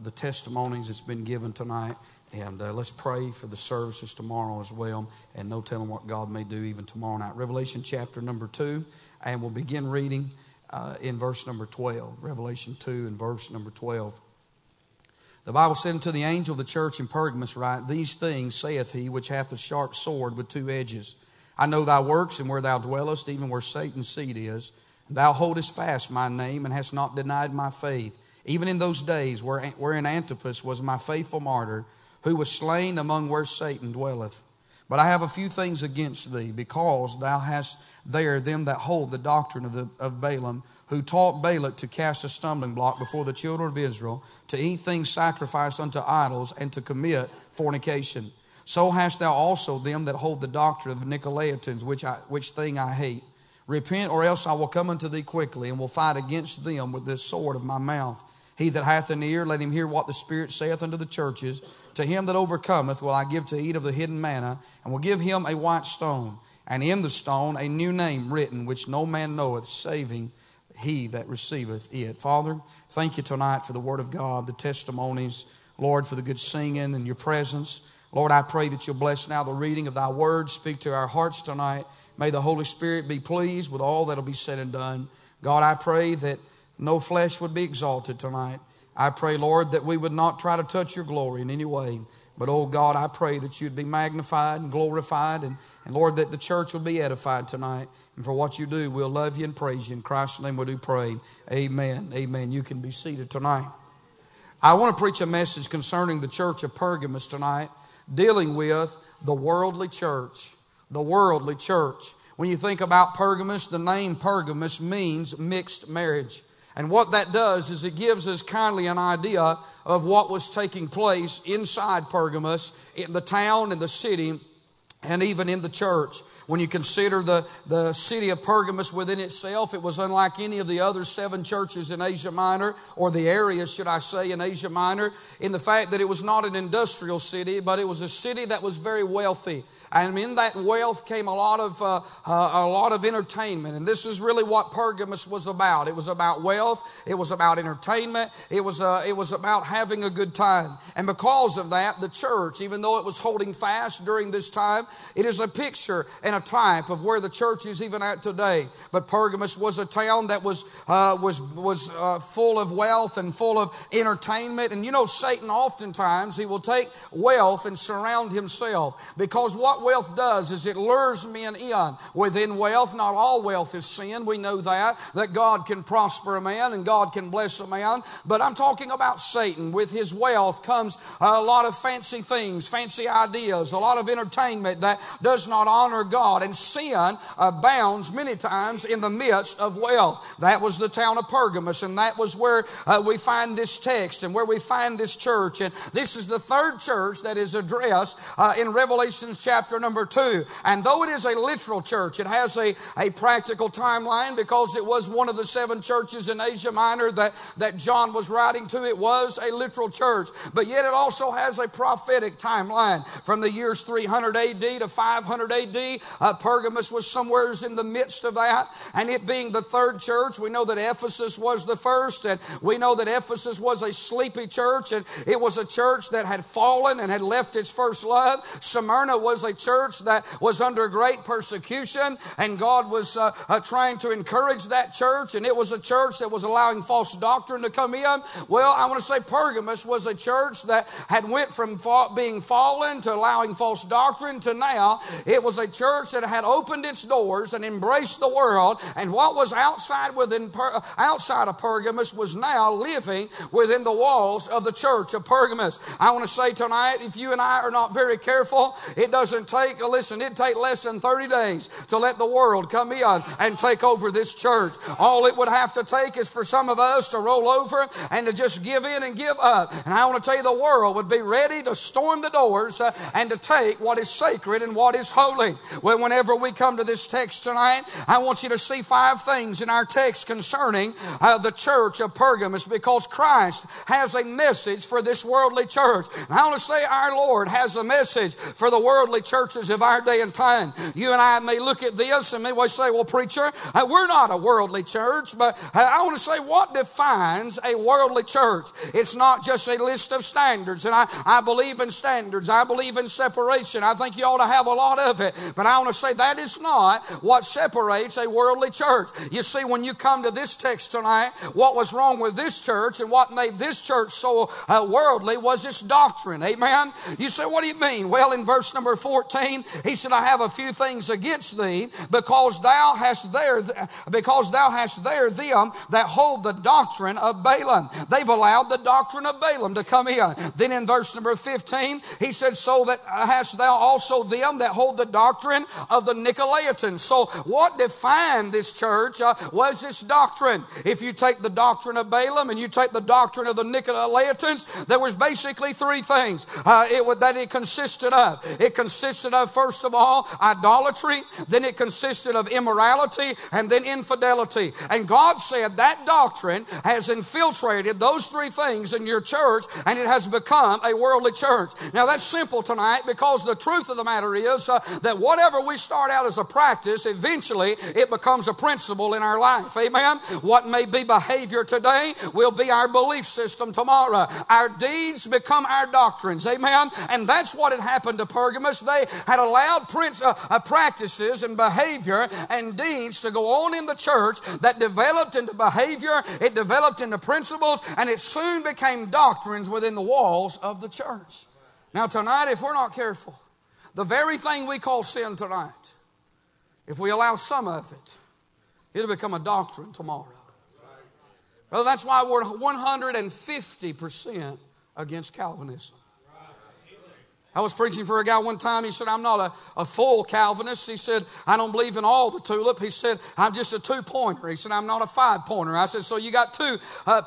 the testimonies that's been given tonight. And let's pray for the services tomorrow as well. And no telling what God may do even tomorrow night. Revelation chapter number 2. And we'll begin reading in verse number 12. Revelation 2 and verse number 12. The Bible said, unto the angel of the church in Pergamos write, these things saith he which hath a sharp sword with two edges. I know thy works and where thou dwellest, even where Satan's seat is. And thou holdest fast my name and hast not denied my faith. Even in those days wherein Antipas was my faithful martyr, who was slain among where Satan dwelleth. But I have a few things against thee, because thou hast there them that hold the doctrine of Balaam, who taught Balak to cast a stumbling block before the children of Israel, to eat things sacrificed unto idols, and to commit fornication. So hast thou also them that hold the doctrine of Nicolaitans, which thing I hate. Repent, or else I will come unto thee quickly, and will fight against them with this sword of my mouth. He that hath an ear, let him hear what the Spirit saith unto the churches. To him that overcometh will I give to eat of the hidden manna, and will give him a white stone, and in the stone a new name written, which no man knoweth, saving he that receiveth it. Father, thank you tonight for the word of God, the testimonies, Lord, for the good singing and your presence. Lord, I pray that you'll bless now the reading of thy word. Speak to our hearts tonight. May the Holy Spirit be pleased with all that'll be said and done. God, I pray that no flesh would be exalted tonight. I pray, Lord, that we would not try to touch your glory in any way. But, oh God, I pray that you'd be magnified and glorified. And Lord, that the church would be edified tonight. And for what you do, we'll love you and praise you. In Christ's name we do pray. Amen. Amen. You can be seated tonight. I want to preach a message concerning the church of Pergamos tonight, dealing with the worldly church. The worldly church. When you think about Pergamos, the name Pergamos means mixed marriage. And what that does is it gives us kindly an idea of what was taking place inside Pergamos, in the town, in the city, and even in the church. When you consider the city of Pergamos within itself, it was unlike any of the other 7 churches in Asia Minor, or the area, should I say, in Asia Minor, in the fact that it was not an industrial city, but it was a city that was very wealthy. And in that wealth came a lot of entertainment. And this is really what Pergamos was about. It was about wealth. It was about entertainment. It was about having a good time. And because of that, the church, even though it was holding fast during this time, it is a picture and a type of where the church is even at today. But Pergamos was a town that was full of wealth and full of entertainment. And you know, Satan oftentimes he will take wealth and surround himself, because what wealth does is it lures men in. Within wealth, not all wealth is sin. We know that God can prosper a man and God can bless a man. But I'm talking about Satan. With his wealth comes a lot of fancy things, fancy ideas, a lot of entertainment that does not honor God. And sin abounds many times in the midst of wealth. That was the town of Pergamos, and that was where we find this text and where we find this church. And this is the third church that is addressed in Revelation chapter number 2. And though it is a literal church, it has a practical timeline, because it was one of the 7 churches in Asia Minor that John was writing to. It was a literal church, but yet it also has a prophetic timeline. From the years 300 AD to 500 AD, Pergamos was somewhere in the midst of that. And it being the third church, we know that Ephesus was the first, and we know that Ephesus was a sleepy church, and it was a church that had fallen and had left its first love. Smyrna was a church that was under great persecution, and God was trying to encourage that church, and it was a church that was allowing false doctrine to come in. Well, I want to say Pergamos was a church that had went from being fallen to allowing false doctrine to now. It was a church that had opened its doors and embraced the world, and what was outside of Pergamos was now living within the walls of the church of Pergamos. I want to say tonight, if you and I are not very careful, it doesn't take, listen, it'd take less than 30 days to let the world come in and take over this church. All it would have to take is for some of us to roll over and to just give in and give up. And I want to tell you, the world would be ready to storm the doors and to take what is sacred and what is holy. Well, So whenever we come to this text tonight, I want you to see 5 things in our text concerning the church of Pergamos, because Christ has a message for this worldly church. And I want to say our Lord has a message for the worldly churches of our day and time. You and I may look at this and may say, well, preacher, we're not a worldly church, but I want to say, what defines a worldly church? It's not just a list of standards, and I believe in standards. I believe in separation. I think you ought to have a lot of it, but I want to say that is not what separates a worldly church. You see, when you come to this text tonight, what was wrong with this church and what made this church so worldly was its doctrine. Amen? You say, what do you mean? Well, in verse number 14, he said, I have a few things against thee, because thou hast there them that hold the doctrine of Balaam. They've allowed the doctrine of Balaam to come in. Then in verse number 15, he said, so that hast thou also them that hold the doctrine of the Nicolaitans. So what defined this church was this doctrine. If you take the doctrine of Balaam and you take the doctrine of the Nicolaitans, there was basically 3 things that it consisted of. It consisted of, first of all, idolatry. Then it consisted of immorality, and then infidelity. And God said that doctrine has infiltrated those 3 things in your church, and it has become a worldly church. Now that's simple tonight, because the truth of the matter is that whatever we start out as a practice, eventually it becomes a principle in our life. Amen? What may be behavior today will be our belief system tomorrow. Our deeds become our doctrines. Amen? And that's what had happened to Pergamos. They had allowed practices and behavior and deeds to go on in the church that developed into behavior, it developed into principles, and it soon became doctrines within the walls of the church. Now tonight, if we're not careful, the very thing we call sin tonight, if we allow some of it, it'll become a doctrine tomorrow. Well, that's why we're 150% against Calvinism. I was preaching for a guy one time. He said, I'm not a full Calvinist. He said, I don't believe in all the TULIP. He said, I'm just a 2-pointer. He said, I'm not a 5-pointer. I said, so you got 2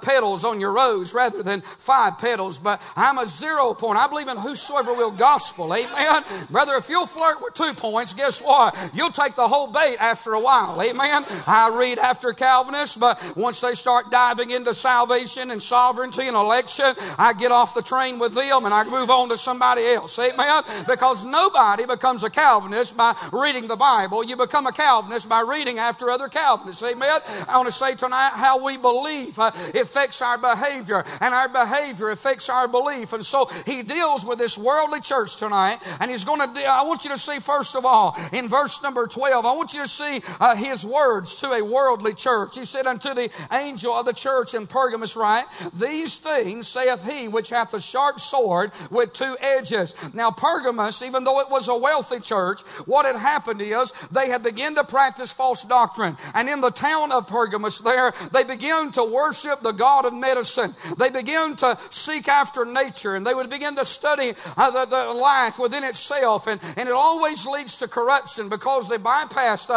pedals on your rose rather than 5 pedals, but I'm a 0-pointer. I believe in whosoever will gospel. Amen. Brother, if you'll flirt with 2 points, guess what? You'll take the whole bait after a while. Amen. I read after Calvinists, but once they start diving into salvation and sovereignty and election, I get off the train with them and I move on to somebody else. Amen. Because nobody becomes a Calvinist by reading the Bible. You become a Calvinist by reading after other Calvinists. Amen. I want to say tonight how we believe affects our behavior, and our behavior affects our belief. And so he deals with this worldly church tonight, and he's going to I want you to see, first of all, in verse number 12, I want you to see his words to a worldly church. He said, unto the angel of the church in Pergamos write, these things saith he which hath a sharp sword with 2 edges. Now Pergamos, even though it was a wealthy church, what had happened is they had begun to practice false doctrine. And in the town of Pergamos there, they began to worship the god of medicine. They began to seek after nature, and they would begin to study the life within itself. And it always leads to corruption, because they bypassed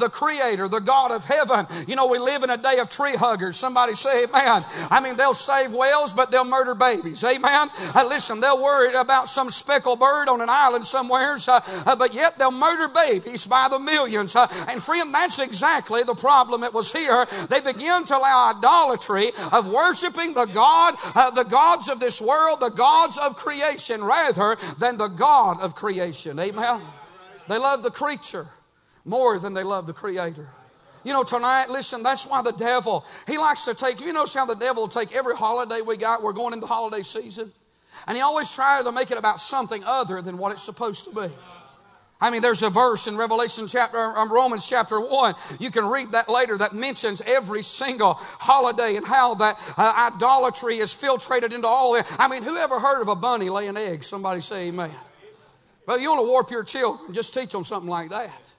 the creator, the God of heaven. You know, we live in a day of tree huggers. Somebody say amen. I mean, they'll save whales, but they'll murder babies. Amen. Listen, they'll worry about some speckled bird on an island somewhere, but yet they'll murder babies by the millions. And friend, that's exactly the problem that was here. They began to allow idolatry of worshiping the gods of this world, the gods of creation, rather than the God of creation. Amen. They love the creature more than they love the creator. You know, tonight, listen, that's why the devil, he likes to take, you notice how the devil will take every holiday we got, we're going into the holiday season, and he always tries to make it about something other than what it's supposed to be. I mean, there's a verse in Romans chapter 1, you can read that later, that mentions every single holiday and how that idolatry is filtrated into all that. I mean, who ever heard of a bunny laying eggs? Somebody say amen. Well, you want to warp your children, just teach them something like that.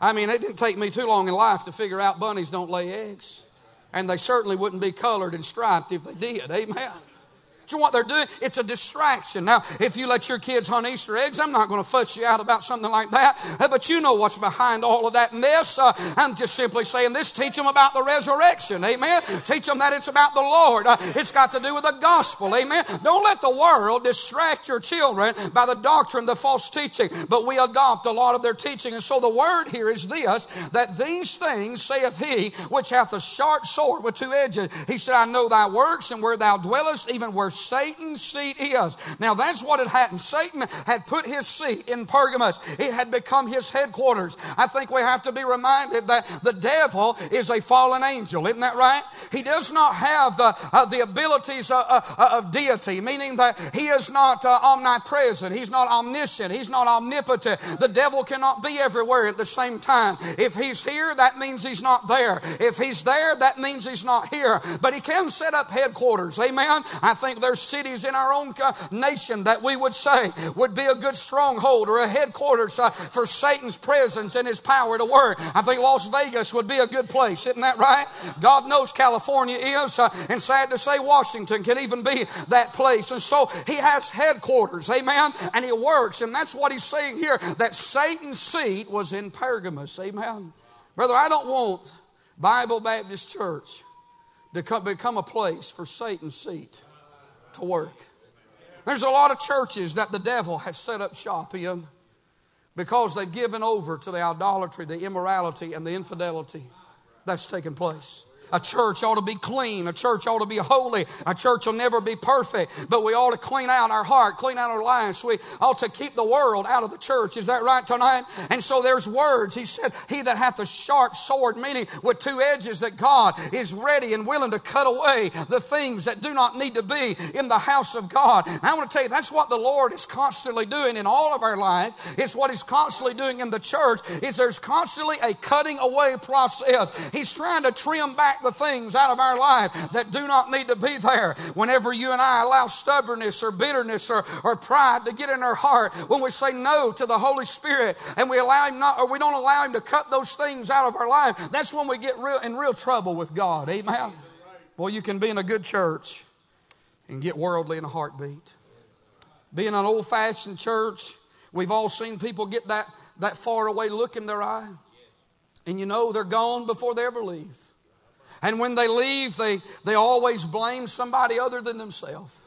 I mean, it didn't take me too long in life to figure out bunnies don't lay eggs, and they certainly wouldn't be colored and striped if they did. Amen. So what they're doing, it's a distraction. Now, if you let your kids hunt Easter eggs, I'm not going to fuss you out about something like that. But you know what's behind all of that mess. I'm just simply saying this. Teach them about the resurrection. Amen. Teach them that it's about the Lord. It's got to do with the gospel. Amen. Don't let the world distract your children by the doctrine, the false teaching. But we adopt a lot of their teaching. And so the word here is this, that these things saith he which hath a sharp sword with two edges. He said, I know thy works and where thou dwellest, even where Satan's seat is. Now that's what had happened. Satan had put his seat in Pergamos. It had become his headquarters. I think we have to be reminded that the devil is a fallen angel. Isn't that right? He does not have the abilities of deity, meaning that he is not omnipresent. He's not omniscient. He's not omnipotent. The devil cannot be everywhere at the same time. If he's here, that means he's not there. If he's there, that means he's not here. But he can set up headquarters. Amen? I think there's cities in our own nation that we would say would be a good stronghold or a headquarters for Satan's presence and his power to work. I think Las Vegas would be a good place. Isn't that right? God knows California is, and sad to say Washington can even be that place. And so he has headquarters. Amen? And he works. And that's what he's saying here, that Satan's seat was in Pergamos. Amen? Brother, I don't want Bible Baptist Church to become a place for Satan's seat to work. There's a lot of churches that the devil has set up shop in because they've given over to the idolatry, the immorality, and the infidelity that's taken place. A church ought to be clean. A church ought to be holy. A church will never be perfect, but we ought to clean out our heart, clean out our lives. We ought to keep the world out of the church. Is that right tonight? And so there's words. He said, he that hath a sharp sword, meaning with two edges, that God is ready and willing to cut away the things that do not need to be in the house of God. And I want to tell you, that's what the Lord is constantly doing in all of our life. It's what he's constantly doing in the church, is there's constantly a cutting away process. He's trying to trim back the things out of our life that do not need to be there. Whenever you and I allow stubbornness or bitterness or pride to get in our heart, when we say no to the Holy Spirit and we allow him not, or we don't allow him to cut those things out of our life, that's when we get in real trouble with God. Amen. Well, you can be in a good church and get worldly in a heartbeat. Being an old-fashioned church, we've all seen people get that far away look in their eye, and you know they're gone before they ever leave. And when they leave, they always blame somebody other than themselves.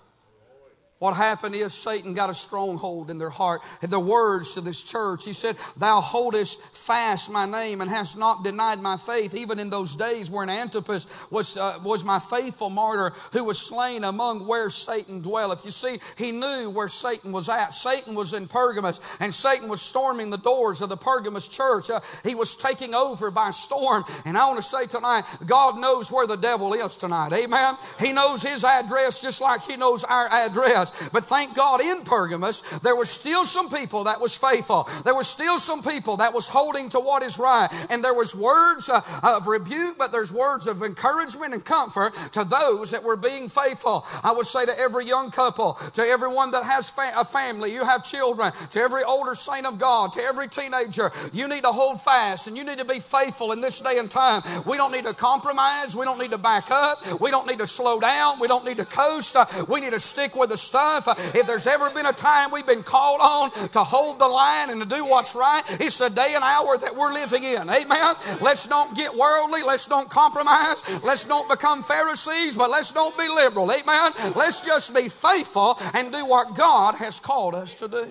What happened is Satan got a stronghold in their heart. And the words to this church, he said, thou holdest fast my name and hast not denied my faith, even in those days wherein Antipas was my faithful martyr, who was slain among where Satan dwelleth. You see, he knew where Satan was at. Satan was in Pergamos, and Satan was storming the doors of the Pergamos church. He was taking over by storm. And I want to say tonight, God knows where the devil is tonight. Amen? He knows his address just like he knows our address. But thank God, in Pergamos, there were still some people that was faithful. There were still some people that was holding to what is right. And there was words of rebuke, but there's words of encouragement and comfort to those that were being faithful. I would say to every young couple, to everyone that has a family, you have children, to every older saint of God, to every teenager, you need to hold fast and you need to be faithful in this day and time. We don't need to compromise. We don't need to back up. We don't need to slow down. We don't need to coast. We need to stick with the stuff. If there's ever been a time we've been called on to hold the line and to do what's right, it's the day and hour that we're living in. Amen? Let's not get worldly. Let's not compromise. Let's not become Pharisees, but let's not be liberal. Amen? Let's just be faithful and do what God has called us to do.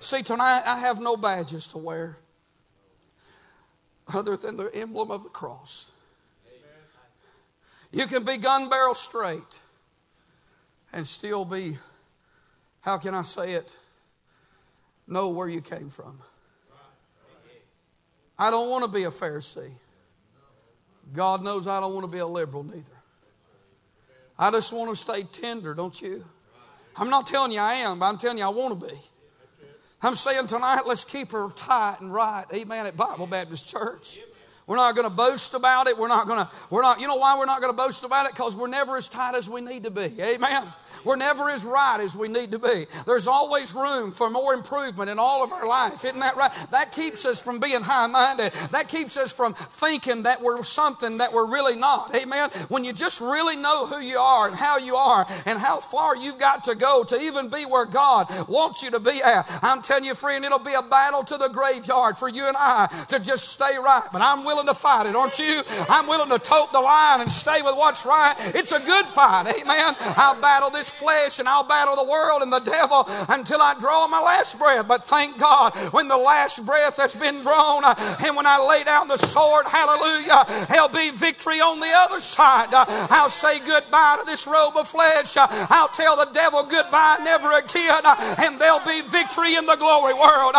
See, tonight I have no badges to wear other than the emblem of the cross. You can be gun barrel straight and still be, how can I say it, know where you came from. I don't want to be a Pharisee. God knows I don't want to be a liberal neither. I just want to stay tender, don't you? I'm not telling you I am, but I'm telling you I want to be. I'm saying tonight, let's keep her tight and right, amen, at Bible Baptist Church. We're not going to boast about it. We're not going to, you know why we're not going to boast about it? Because we're never as tight as we need to be. Amen. We're never as right as we need to be. There's always room for more improvement in all of our life. Isn't that right? That keeps us from being high-minded. That keeps us from thinking that we're something that we're really not. Amen? When you just really know who you are and how you are and how far you've got to go to even be where God wants you to be at, I'm telling you, friend, it'll be a battle to the graveyard for you and I to just stay right. But I'm willing to fight it, aren't you? I'm willing to tote the line and stay with what's right. It's a good fight, amen? I'll battle this flesh and I'll battle the world and the devil until I draw my last breath. But thank God, when the last breath has been drawn and when I lay down the sword, hallelujah, there'll be victory on the other side. I'll say goodbye to this robe of flesh. I'll tell the devil goodbye never again, and there'll be victory in the glory world.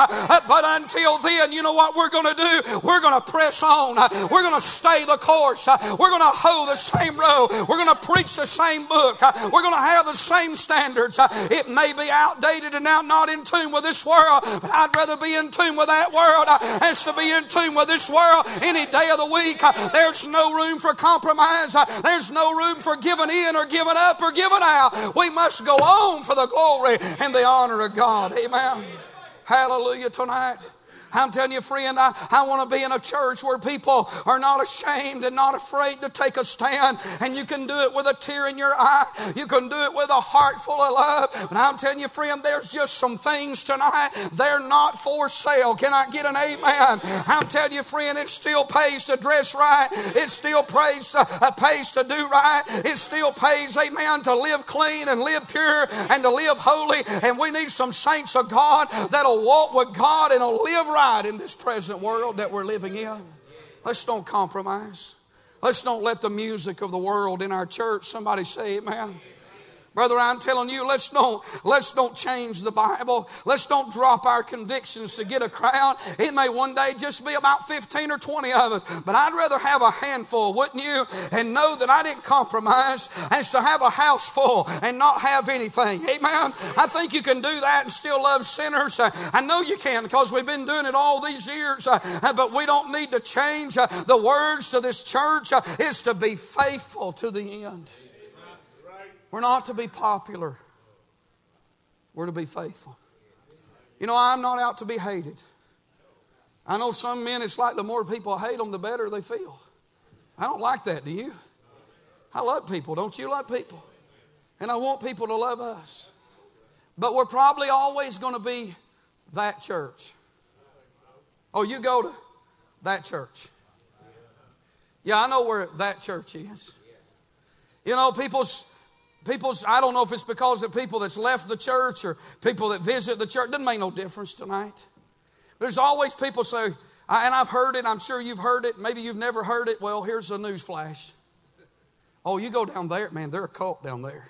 But until then, you know what we're going to do? We're going to press on. We're going to stay the course. We're going to hoe the same road. We're going to preach the same book. We're going to have the same standards. It may be outdated and now not in tune with this world, but I'd rather be in tune with that world as to be in tune with this world any day of the week. There's no room for compromise. There's no room for giving in or giving up or giving out. We must go on for the glory and the honor of God. Amen. Hallelujah tonight. I'm telling you, friend, I want to be in a church where people are not ashamed and not afraid to take a stand. And you can do it with a tear in your eye. You can do it with a heart full of love. And I'm telling you, friend, there's just some things tonight, they're not for sale. Can I get an amen? I'm telling you, friend, it still pays to dress right. It still pays to do right. It still pays, amen, to live clean and live pure and to live holy. And we need some saints of God that'll walk with God and will live right in this present world that we're living in. Let's don't compromise. Let's don't let the music of the world in our church. Somebody say amen. Brother, I'm telling you, let's don't change the Bible. Let's don't drop our convictions to get a crowd. It may one day just be about 15 or 20 of us, but I'd rather have a handful, wouldn't you? And know that I didn't compromise as to have a house full and not have anything. Amen? I think you can do that and still love sinners. I know you can because we've been doing it all these years, but we don't need to change the words to this church. It's to be faithful to the end. We're not to be popular. We're to be faithful. You know, I'm not out to be hated. I know some men, it's like the more people hate them, the better they feel. I don't like that, do you? I love people. Don't you love people? And I want people to love us. But we're probably always going to be that church. Oh, you go to that church. Yeah, I know where that church is. You know, people's, I don't know if it's because of people that's left the church or people that visit the church. It doesn't make no difference tonight. There's always people say, and I've heard it, I'm sure you've heard it, maybe you've never heard it. Well, here's a news flash. Oh, you go down there, man, they're a cult down there.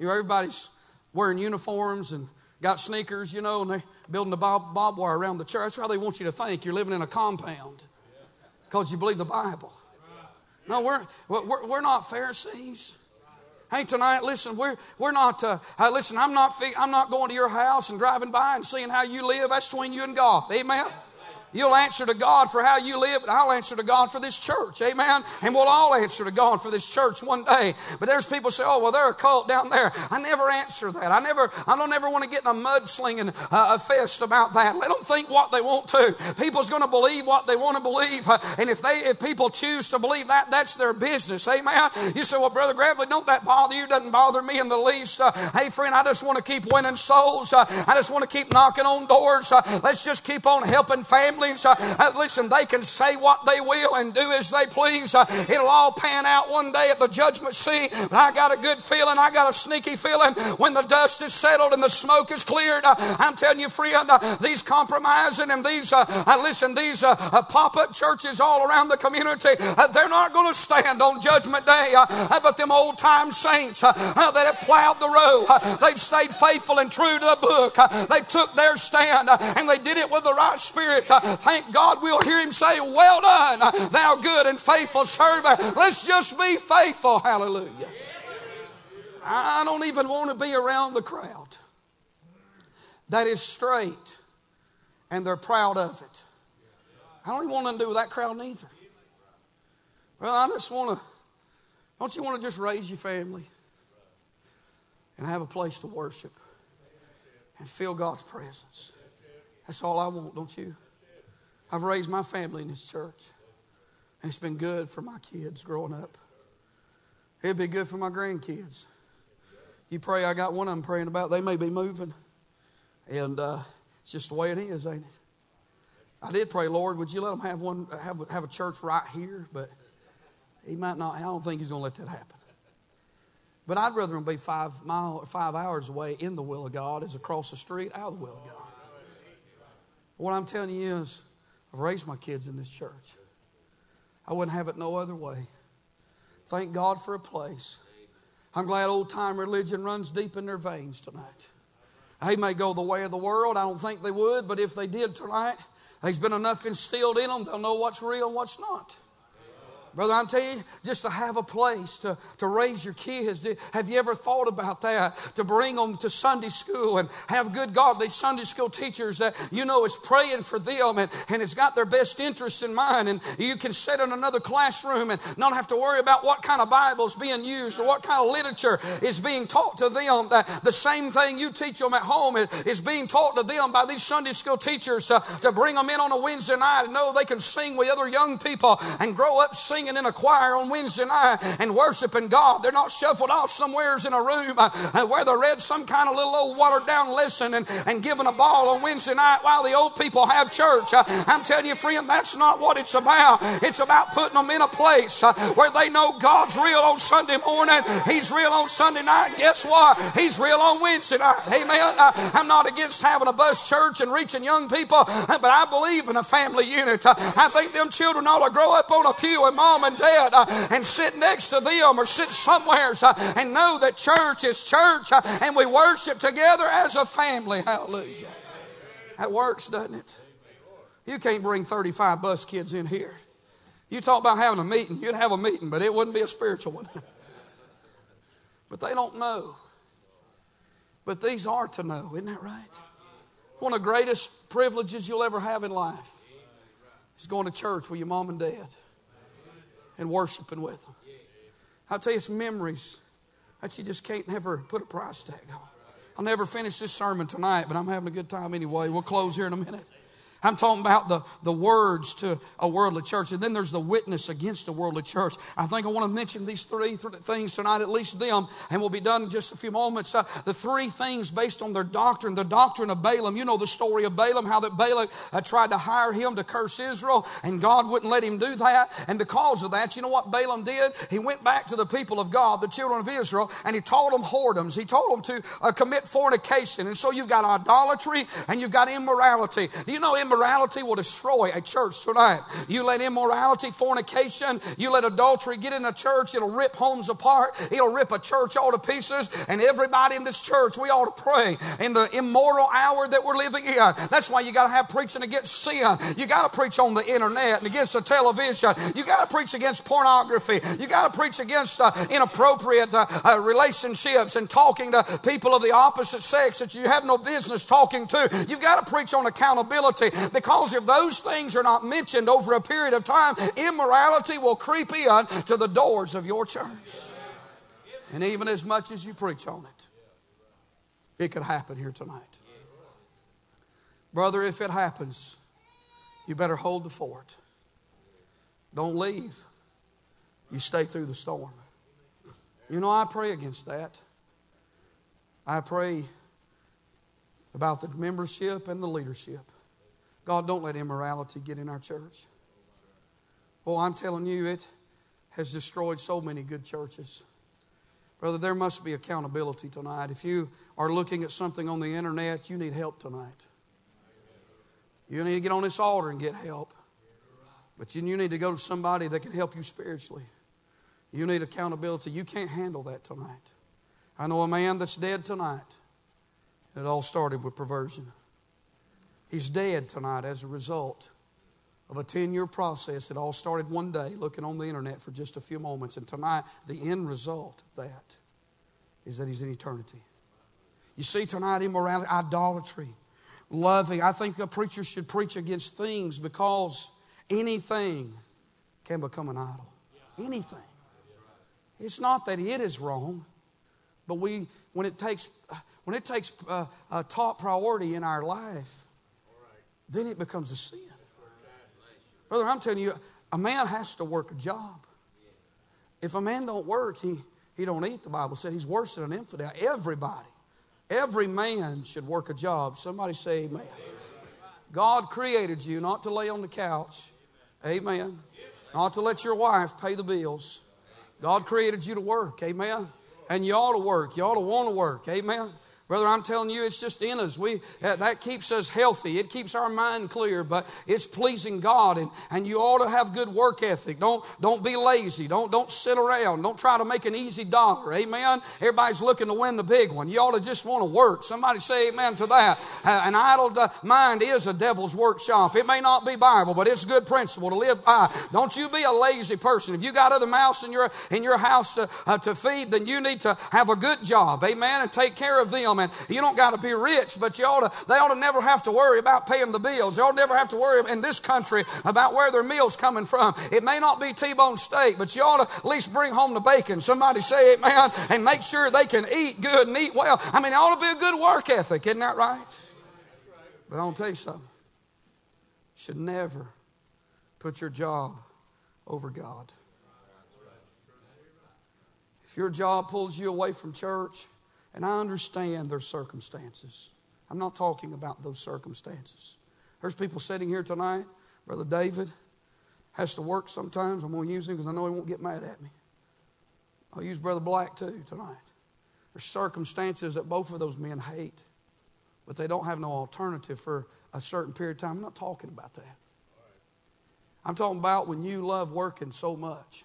You know, everybody's wearing uniforms and got sneakers, you know, and they're building the barbed wire around the church. That's why they want you to think you're living in a compound because you believe the Bible. No, we're not Pharisees. Hey, tonight, listen, we're not, listen, I'm not going to your house and driving by and seeing how you live. That's between you and God. Amen? You'll answer to God for how you live, and I'll answer to God for this church. Amen? And we'll all answer to God for this church one day. But there's people say, oh, well, they're a cult down there. I never answer that. I don't ever want to get in a mudslinging a fest about that. Let them think what they want to. People's going to believe what they want to believe. And if people choose to believe that, that's their business. Amen? You say, well, Brother Gravely, don't that bother you? It doesn't bother me in the least. Hey, friend, I just want to keep winning souls. I just want to keep knocking on doors. Let's just keep on helping families. Listen, they can say what they will and do as they please. It'll all pan out one day at the judgment seat. But I got a good feeling. I got a sneaky feeling when the dust is settled and the smoke is cleared. I'm telling you, friend, these compromising and these pop-up churches all around the community, they're not going to stand on judgment day. But them old-time saints that have plowed the road, they've stayed faithful and true to the book. They took their stand and they did it with the right spirit. Thank God we'll hear him say, well done, thou good and faithful servant. Let's just be faithful. Hallelujah. I don't even want to be around the crowd that is straight and they're proud of it. I don't even want nothing to do with that crowd neither. Well, I just want to, don't you want to just raise your family? and have a place to worship and feel God's presence. That's all I want, don't you? I've raised my family in this church, and it's been good for my kids growing up. It'd be good for my grandkids. You pray, I got one I'm praying about. They may be moving, and it's just the way it is, ain't it? I did pray, Lord, would you let them have one, have a church right here? But he might not. I don't think he's going to let that happen. But I'd rather them be 5 hours away in the will of God as across the street out of the will of God. What I'm telling you is, I've raised my kids in this church. I wouldn't have it no other way. Thank God for a place. I'm glad old-time religion runs deep in their veins tonight. They may go the way of the world. I don't think they would, but if they did tonight, there's been enough instilled in them. They'll know what's real and what's not. Brother, I'm telling you, just to have a place to raise your kids. Have you ever thought about that? To bring them to Sunday school and have good godly Sunday school teachers that you know is praying for them and it's got their best interest in mind. And you can sit in another classroom and not have to worry about what kind of Bible's being used or what kind of literature is being taught to them. The same thing you teach them at home is being taught to them by these Sunday school teachers to bring them in on a Wednesday night and know they can sing with other young people and grow up singing in a choir on Wednesday night and worshiping God. They're not shuffled off somewheres in a room where they read some kind of little old watered down lesson and given a ball on Wednesday night while the old people have church. I'm telling you, friend, that's not what it's about. It's about putting them in a place where they know God's real on Sunday morning. He's real on Sunday night. And guess what? He's real on Wednesday night. Amen. I'm not against having a bus church and reaching young people, but I believe in a family unit. I think them children ought to grow up on a pew and mom and dad and sit next to them or sit somewhere and know that church is church and we worship together as a family. Hallelujah. That works, doesn't it? You can't bring 35 bus kids in here. You talk about having a meeting, you'd have a meeting, but it wouldn't be a spiritual one. But they don't know. But these are to know, isn't that right? One of the greatest privileges you'll ever have in life is going to church with your mom and dad and worshiping with them. I'll tell you, it's memories that you just can't never put a price tag on. I'll never finish this sermon tonight, but I'm having a good time anyway. We'll close here in a minute. I'm talking about the words to a worldly church. And then there's the witness against a worldly church. I think I want to mention these three things tonight, at least them, and we'll be done in just a few moments. The three things based on their doctrine. The doctrine of Balaam. You know the story of Balaam, how that Balak tried to hire him to curse Israel, and God wouldn't let him do that. And because of that, you know what Balaam did? He went back to the people of God, the children of Israel, and he told them whoredoms. He told them to commit fornication. And so you've got idolatry and you've got immorality. You know, immorality will destroy a church tonight. You let immorality, fornication, you let adultery get in a church, it'll rip homes apart. It'll rip a church all to pieces. And everybody in this church, we ought to pray in the immoral hour that we're living in. That's why you got to have preaching against sin. You got to preach on the internet and against the television. You got to preach against pornography. You got to preach against inappropriate relationships and talking to people of the opposite sex that you have no business talking to. You've got to preach on accountability. Because if those things are not mentioned over a period of time, immorality will creep in to the doors of your church. And even as much as you preach on it, it could happen here tonight. Brother, if it happens, you better hold the fort. Don't leave. You stay through the storm. You know, I pray against that. I pray about the membership and the leadership. God, don't let immorality get in our church. Well, I'm telling you, it has destroyed so many good churches. Brother, there must be accountability tonight. If you are looking at something on the internet, you need help tonight. You need to get on this altar and get help. But you need to go to somebody that can help you spiritually. You need accountability. You can't handle that tonight. I know a man that's dead tonight. It all started with perversion. He's dead tonight as a result of a 10-year process that all started one day looking on the internet for just a few moments. And tonight, the end result of that is that he's in eternity. You see, tonight, immorality, idolatry, loving. I think a preacher should preach against things because anything can become an idol. Anything. It's not that it is wrong, But when it takes top priority in our life, then it becomes a sin. Brother, I'm telling you, a man has to work a job. If a man don't work, he don't eat. The Bible said he's worse than an infidel. Everybody, every man should work a job. Somebody say amen. God created you not to lay on the couch. Amen. Not to let your wife pay the bills. God created you to work. Amen. And you ought to work. You ought to want to work. Amen. Brother, I'm telling you, it's just in us. That keeps us healthy. It keeps our mind clear, but it's pleasing God, and you ought to have good work ethic. Don't be lazy. Don't sit around. Don't try to make an easy dollar. Amen? Everybody's looking to win the big one. You ought to just want to work. Somebody say amen to that. An idle mind is a devil's workshop. It may not be Bible, but it's a good principle to live by. Don't you be a lazy person. If you got other mouths in your house to feed, then you need to have a good job. Amen? And take care of them. And you don't got to be rich, but they ought to never have to worry about paying the bills. They ought to never have to worry in this country about where their meal's coming from. It may not be T-bone steak, but you ought to at least bring home the bacon. Somebody say amen, and make sure they can eat good and eat well. I mean, it ought to be a good work ethic. Isn't that right? But I'll tell you something. You should never put your job over God. If your job pulls you away from church, and I understand their circumstances. I'm not talking about those circumstances. There's people sitting here tonight. Brother David has to work sometimes. I'm going to use him because I know he won't get mad at me. I'll use Brother Black too tonight. There's circumstances that both of those men hate, but they don't have no alternative for a certain period of time. I'm not talking about that. I'm talking about when you love working so much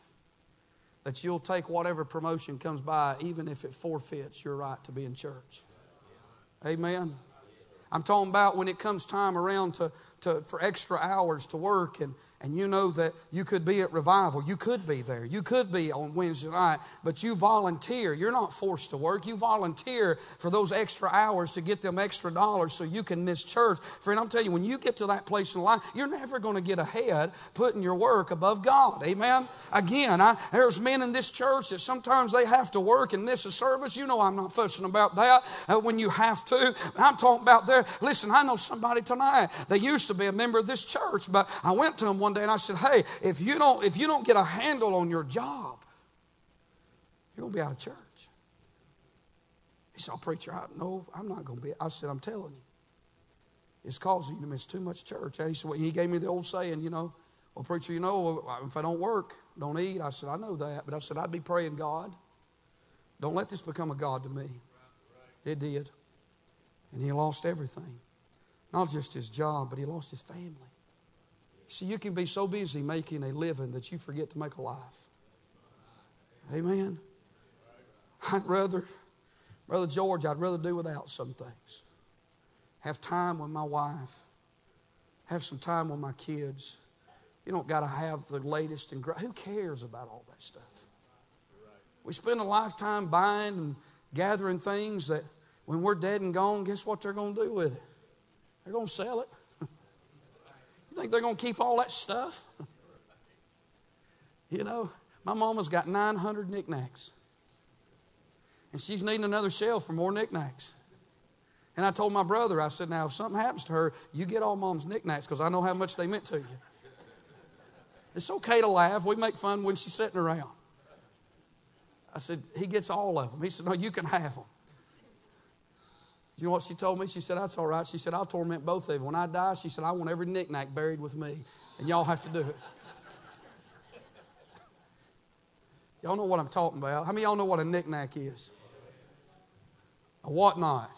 that you'll take whatever promotion comes by, even if it forfeits your right to be in church. Amen. I'm talking about when it comes time around for extra hours to work, and you know that you could be at revival. You could be there. You could be on Wednesday night, but you volunteer. You're not forced to work. You volunteer for those extra hours to get them extra dollars so you can miss church. Friend, I'm telling you, when you get to that place in life, you're never going to get ahead putting your work above God. Amen? Again, there's men in this church that sometimes they have to work and miss a service. You know I'm not fussing about that when you have to. I'm talking about there. Listen, I know somebody tonight that used to be a member of this church, but I went to him one day and I said, hey, if you don't get a handle on your job, you're going to be out of church. He said, preacher, no, I'm not going to be. I said, I'm telling you, it's causing you to miss too much church. And he said, well, he gave me the old saying, well, preacher, if I don't work, don't eat. I said, I know that, but I said, I'd be praying, God, don't let this become a God to me. It did. And he lost everything. Not just his job, but he lost his family. See, you can be so busy making a living that you forget to make a life. Amen. Brother George, I'd rather do without some things. Have time with my wife. Have some time with my kids. You don't got to have the latest and greatest. Who cares about all that stuff? We spend a lifetime buying and gathering things that when we're dead and gone, guess what they're going to do with it? They're going to sell it. You think they're going to keep all that stuff? My mama's got 900 knickknacks. And she's needing another shelf for more knickknacks. And I told my brother, I said, now if something happens to her, you get all mom's knickknacks because I know how much they meant to you. It's okay to laugh. We make fun when she's sitting around. I said, he gets all of them. He said, no, you can have them. You know what she told me? She said, that's all right. She said, I'll torment both of you. When I die, she said, I want every knickknack buried with me, and y'all have to do it. Y'all know what I'm talking about. How many of y'all know what a knickknack is? A whatnot.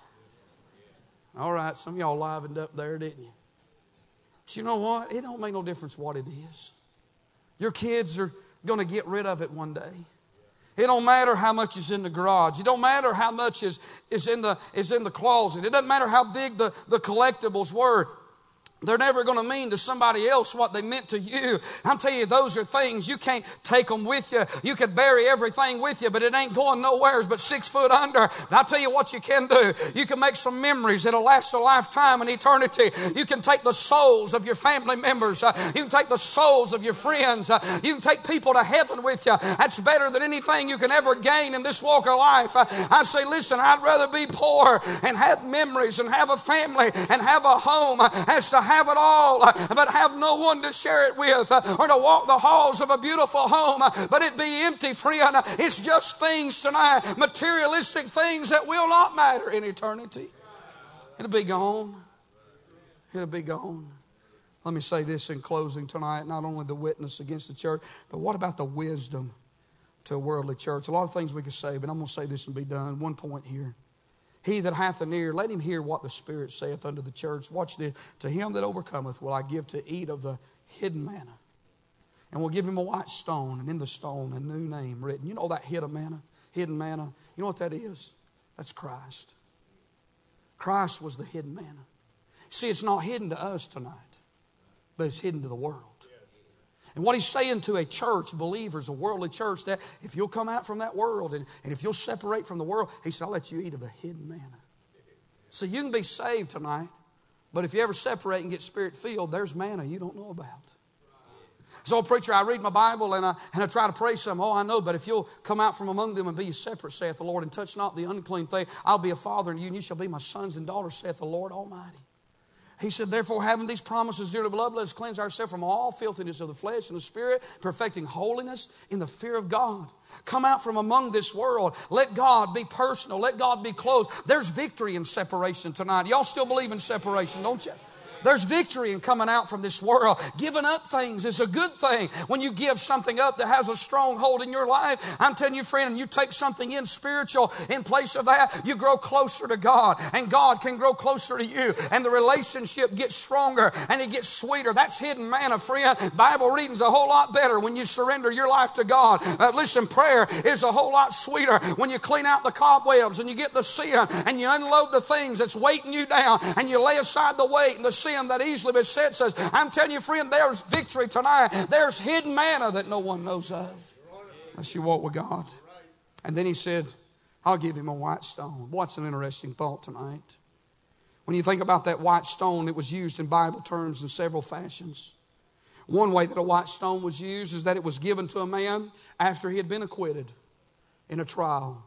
All right, some of y'all livened up there, didn't you? But you know what? It don't make no difference what it is. Your kids are going to get rid of it one day. It don't matter how much is in the garage. It don't matter how much is in the closet. It doesn't matter how big the collectibles were. They're never going to mean to somebody else what they meant to you. I'm telling you, those are things you can't take them with you. You could bury everything with you, but it ain't going nowhere but 6 foot under. And I'll tell you what you can do. You can make some memories that'll last a lifetime and eternity. You can take the souls of your family members. You can take the souls of your friends. You can take people to heaven with you. That's better than anything you can ever gain in this walk of life. I say, listen, I'd rather be poor and have memories and have a family and have a home as to have it all, but have no one to share it with, or to walk the halls of a beautiful home, but it be empty, friend. It's just things tonight, materialistic things that will not matter in eternity. It'll be gone. It'll be gone. Let me say this in closing tonight, not only the witness against the church, but what about the wisdom to a worldly church? A lot of things we could say, but I'm going to say this and be done. One point here. He that hath an ear, let him hear what the Spirit saith unto the church. Watch this. To him that overcometh will I give to eat of the hidden manna. And will give him a white stone, and in the stone a new name written. You know that hidden manna? You know what that is? That's Christ. Christ was the hidden manna. See, it's not hidden to us tonight, but it's hidden to the world. And what he's saying to a church, believers, a worldly church, that if you'll come out from that world and if you'll separate from the world, he said, I'll let you eat of the hidden manna. So you can be saved tonight, but if you ever separate and get Spirit-filled, there's manna you don't know about. So, preacher, I read my Bible and I try to pray some. Oh, I know, but if you'll come out from among them and be separate, saith the Lord, and touch not the unclean thing, I'll be a father unto you, and you shall be my sons and daughters, saith the Lord Almighty. He said, therefore, having these promises, dearly beloved, let us cleanse ourselves from all filthiness of the flesh and the spirit, perfecting holiness in the fear of God. Come out from among this world. Let God be personal. Let God be close. There's victory in separation tonight. Y'all still believe in separation, don't you? There's victory in coming out from this world. Giving up things is a good thing. When you give something up that has a stronghold in your life, I'm telling you, friend, and you take something in spiritual in place of that, you grow closer to God, and God can grow closer to you, and the relationship gets stronger, and it gets sweeter. That's hidden manna, friend. Bible reading's a whole lot better when you surrender your life to God. Listen, prayer is a whole lot sweeter when you clean out the cobwebs, and you get the sin, and you unload the things that's weighting you down, and you lay aside the weight and the sin that easily besets us. I'm telling you, friend, there's victory tonight. There's hidden manna that no one knows of unless you walk with God. And then he said, I'll give him a white stone. What's an interesting thought tonight. When you think about that white stone, it was used in Bible terms in several fashions. One way that a white stone was used is that it was given to a man after he had been acquitted in a trial.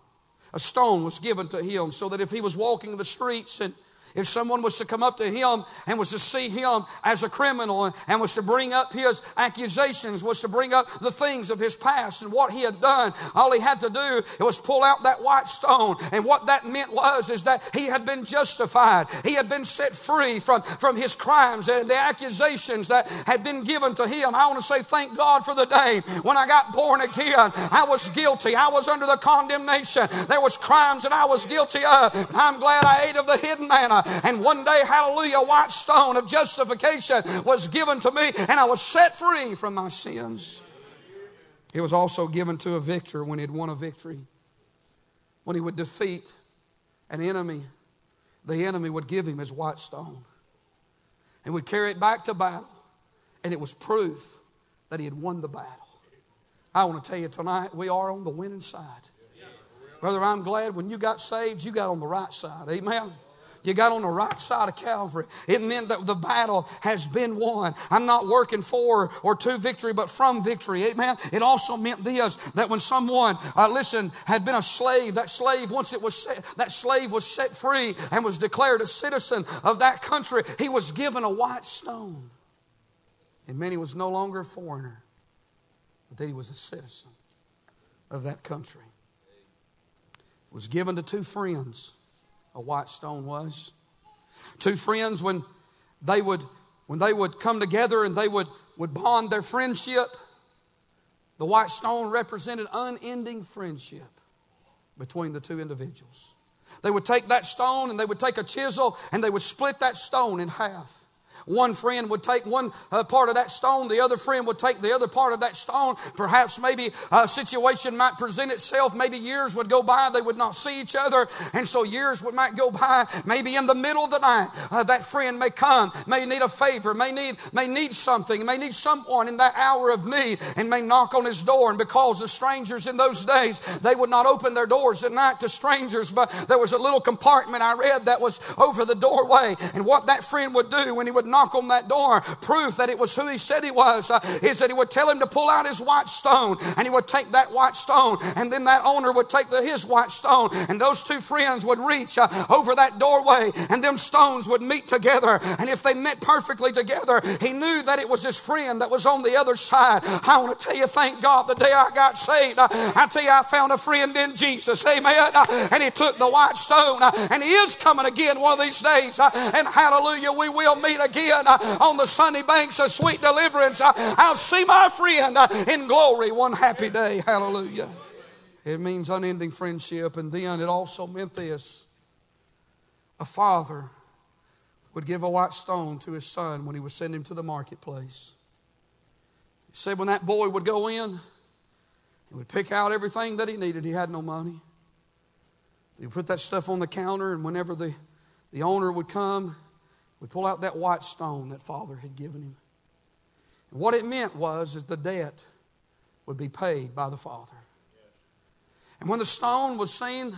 A stone was given to him so that if he was walking the streets and if someone was to come up to him and was to see him as a criminal and was to bring up his accusations, was to bring up the things of his past and what he had done, all he had to do was pull out that white stone. And what that meant was is that he had been justified. He had been set free from his crimes and the accusations that had been given to him. I want to say thank God for the day when I got born again. I was guilty. I was under the condemnation. There was crimes that I was guilty of. I'm glad I ate of the hidden manna. And one day, hallelujah, a white stone of justification was given to me, and I was set free from my sins. It was also given to a victor when he'd won a victory. When he would defeat an enemy, the enemy would give him his white stone and would carry it back to battle, and it was proof that he had won the battle. I want to tell you tonight, we are on the winning side. Brother, I'm glad when you got saved, you got on the right side. Amen. You got on the right side of Calvary. It meant that the battle has been won. I'm not working for or to victory, but from victory. Amen. It also meant this, that when someone, listen, had been a slave, that slave, once it was set, that slave was set free and was declared a citizen of that country, he was given a white stone. It meant he was no longer a foreigner, but that he was a citizen of that country. It was given to two friends. A white stone was. Two friends, when they would come together and they would bond their friendship, the white stone represented unending friendship between the two individuals. They would take that stone and they would take a chisel and they would split that stone in half. One friend would take one part of that stone. The other friend would take the other part of that stone. Perhaps maybe a situation might present itself. Maybe years would go by. They would not see each other. And so years might go by. Maybe in the middle of the night, that friend may come, may need a favor, may need something, may need someone in that hour of need, and may knock on his door. And because the strangers in those days, they would not open their doors at night to strangers, but there was a little compartment I read that was over the doorway. And what that friend would do when he would knock on that door, proof that it was who he said he was, is that he would tell him to pull out his white stone, and he would take that white stone, and then that owner would take his white stone, and those two friends would reach over that doorway, and them stones would meet together. And if they met perfectly together, he knew that it was his friend that was on the other side. I want to tell you, thank God, the day I got saved, I tell you, I found a friend in Jesus. Amen. And he took the white stone, and he is coming again one of these days. And hallelujah, we will meet again on the sunny banks of sweet deliverance. I'll see my friend in glory one happy day. Hallelujah. It means unending friendship. And then it also meant this. A father would give a white stone to his son when he would send him to the marketplace. He said when that boy would go in, he would pick out everything that he needed. He had no money. He would put that stuff on the counter, and whenever the owner would come, he would pull out that white stone that father had given him. And what it meant was is the debt would be paid by the father. And when the stone was seen,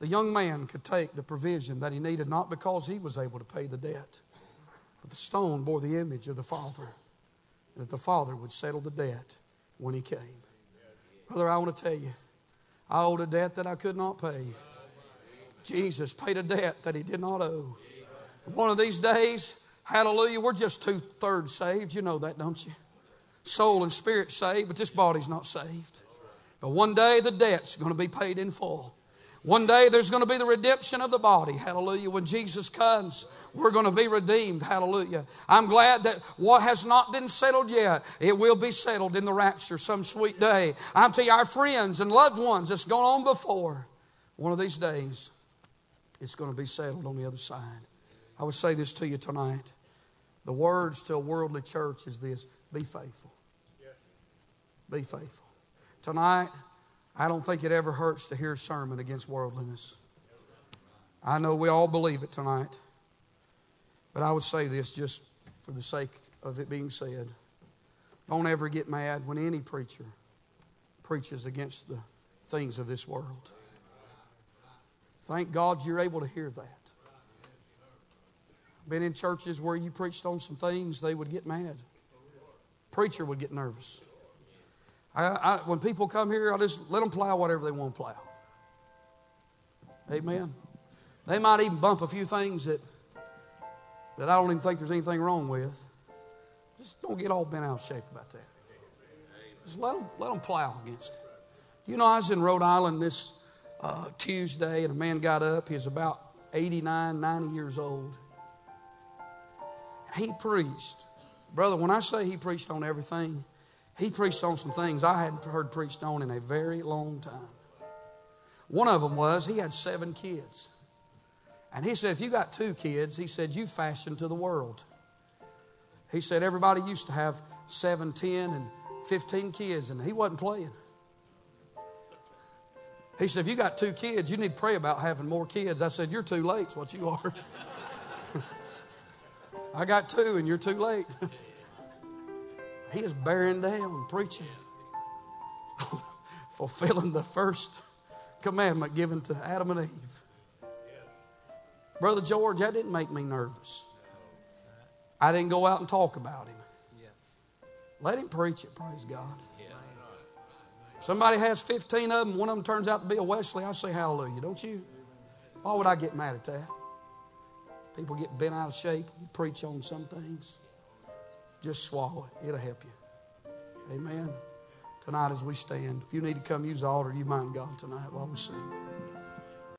the young man could take the provision that he needed, not because he was able to pay the debt, but the stone bore the image of the father, and that the father would settle the debt when he came. Brother, I want to tell you, I owed a debt that I could not pay. Jesus paid a debt that he did not owe. And one of these days, hallelujah, we're just two-thirds saved. You know that, don't you? Soul and spirit saved, but this body's not saved. But one day the debt's going to be paid in full. One day there's going to be the redemption of the body. Hallelujah. When Jesus comes, we're going to be redeemed. Hallelujah. I'm glad that what has not been settled yet, it will be settled in the rapture some sweet day. I'm telling you, our friends and loved ones that's gone on before, one of these days, it's going to be settled on the other side. I would say this to you tonight. The words to a worldly church is this: be faithful. Be faithful. Tonight, I don't think it ever hurts to hear a sermon against worldliness. I know we all believe it tonight. But I would say this just for the sake of it being said. Don't ever get mad when any preacher preaches against the things of this world. Thank God you're able to hear that. I've been in churches where you preached on some things, they would get mad. Preacher would get nervous. When people come here, I just let them plow whatever they want to plow. Amen. They might even bump a few things that I don't even think there's anything wrong with. Just don't get all bent out of shape about that. Just let them plow against it. You know, I was in Rhode Island this Tuesday, and a man got up. He was about 89, 90 years old. And he preached. Brother, when I say he preached on everything, he preached on some things I hadn't heard preached on in a very long time. One of them was he had 7 kids. And he said, if you got 2 kids, he said, you fashioned to the world. He said, everybody used to have 7, 10, and 15 kids, and he wasn't playing. He said, if you got 2 kids, you need to pray about having more kids. I said, you're too late is what you are. I got 2 and you're too late. He is bearing down, preaching, fulfilling the first commandment given to Adam and Eve. Brother George, that didn't make me nervous. I didn't go out and talk about him. Let him preach it, praise God. If somebody has 15 of them, one of them turns out to be a Wesley, I say hallelujah, don't you? Why would I get mad at that? People get bent out of shape when you preach on some things. Just swallow it. It'll help you. Amen. Tonight as we stand, if you need to come use the altar, you mind God tonight while we sing.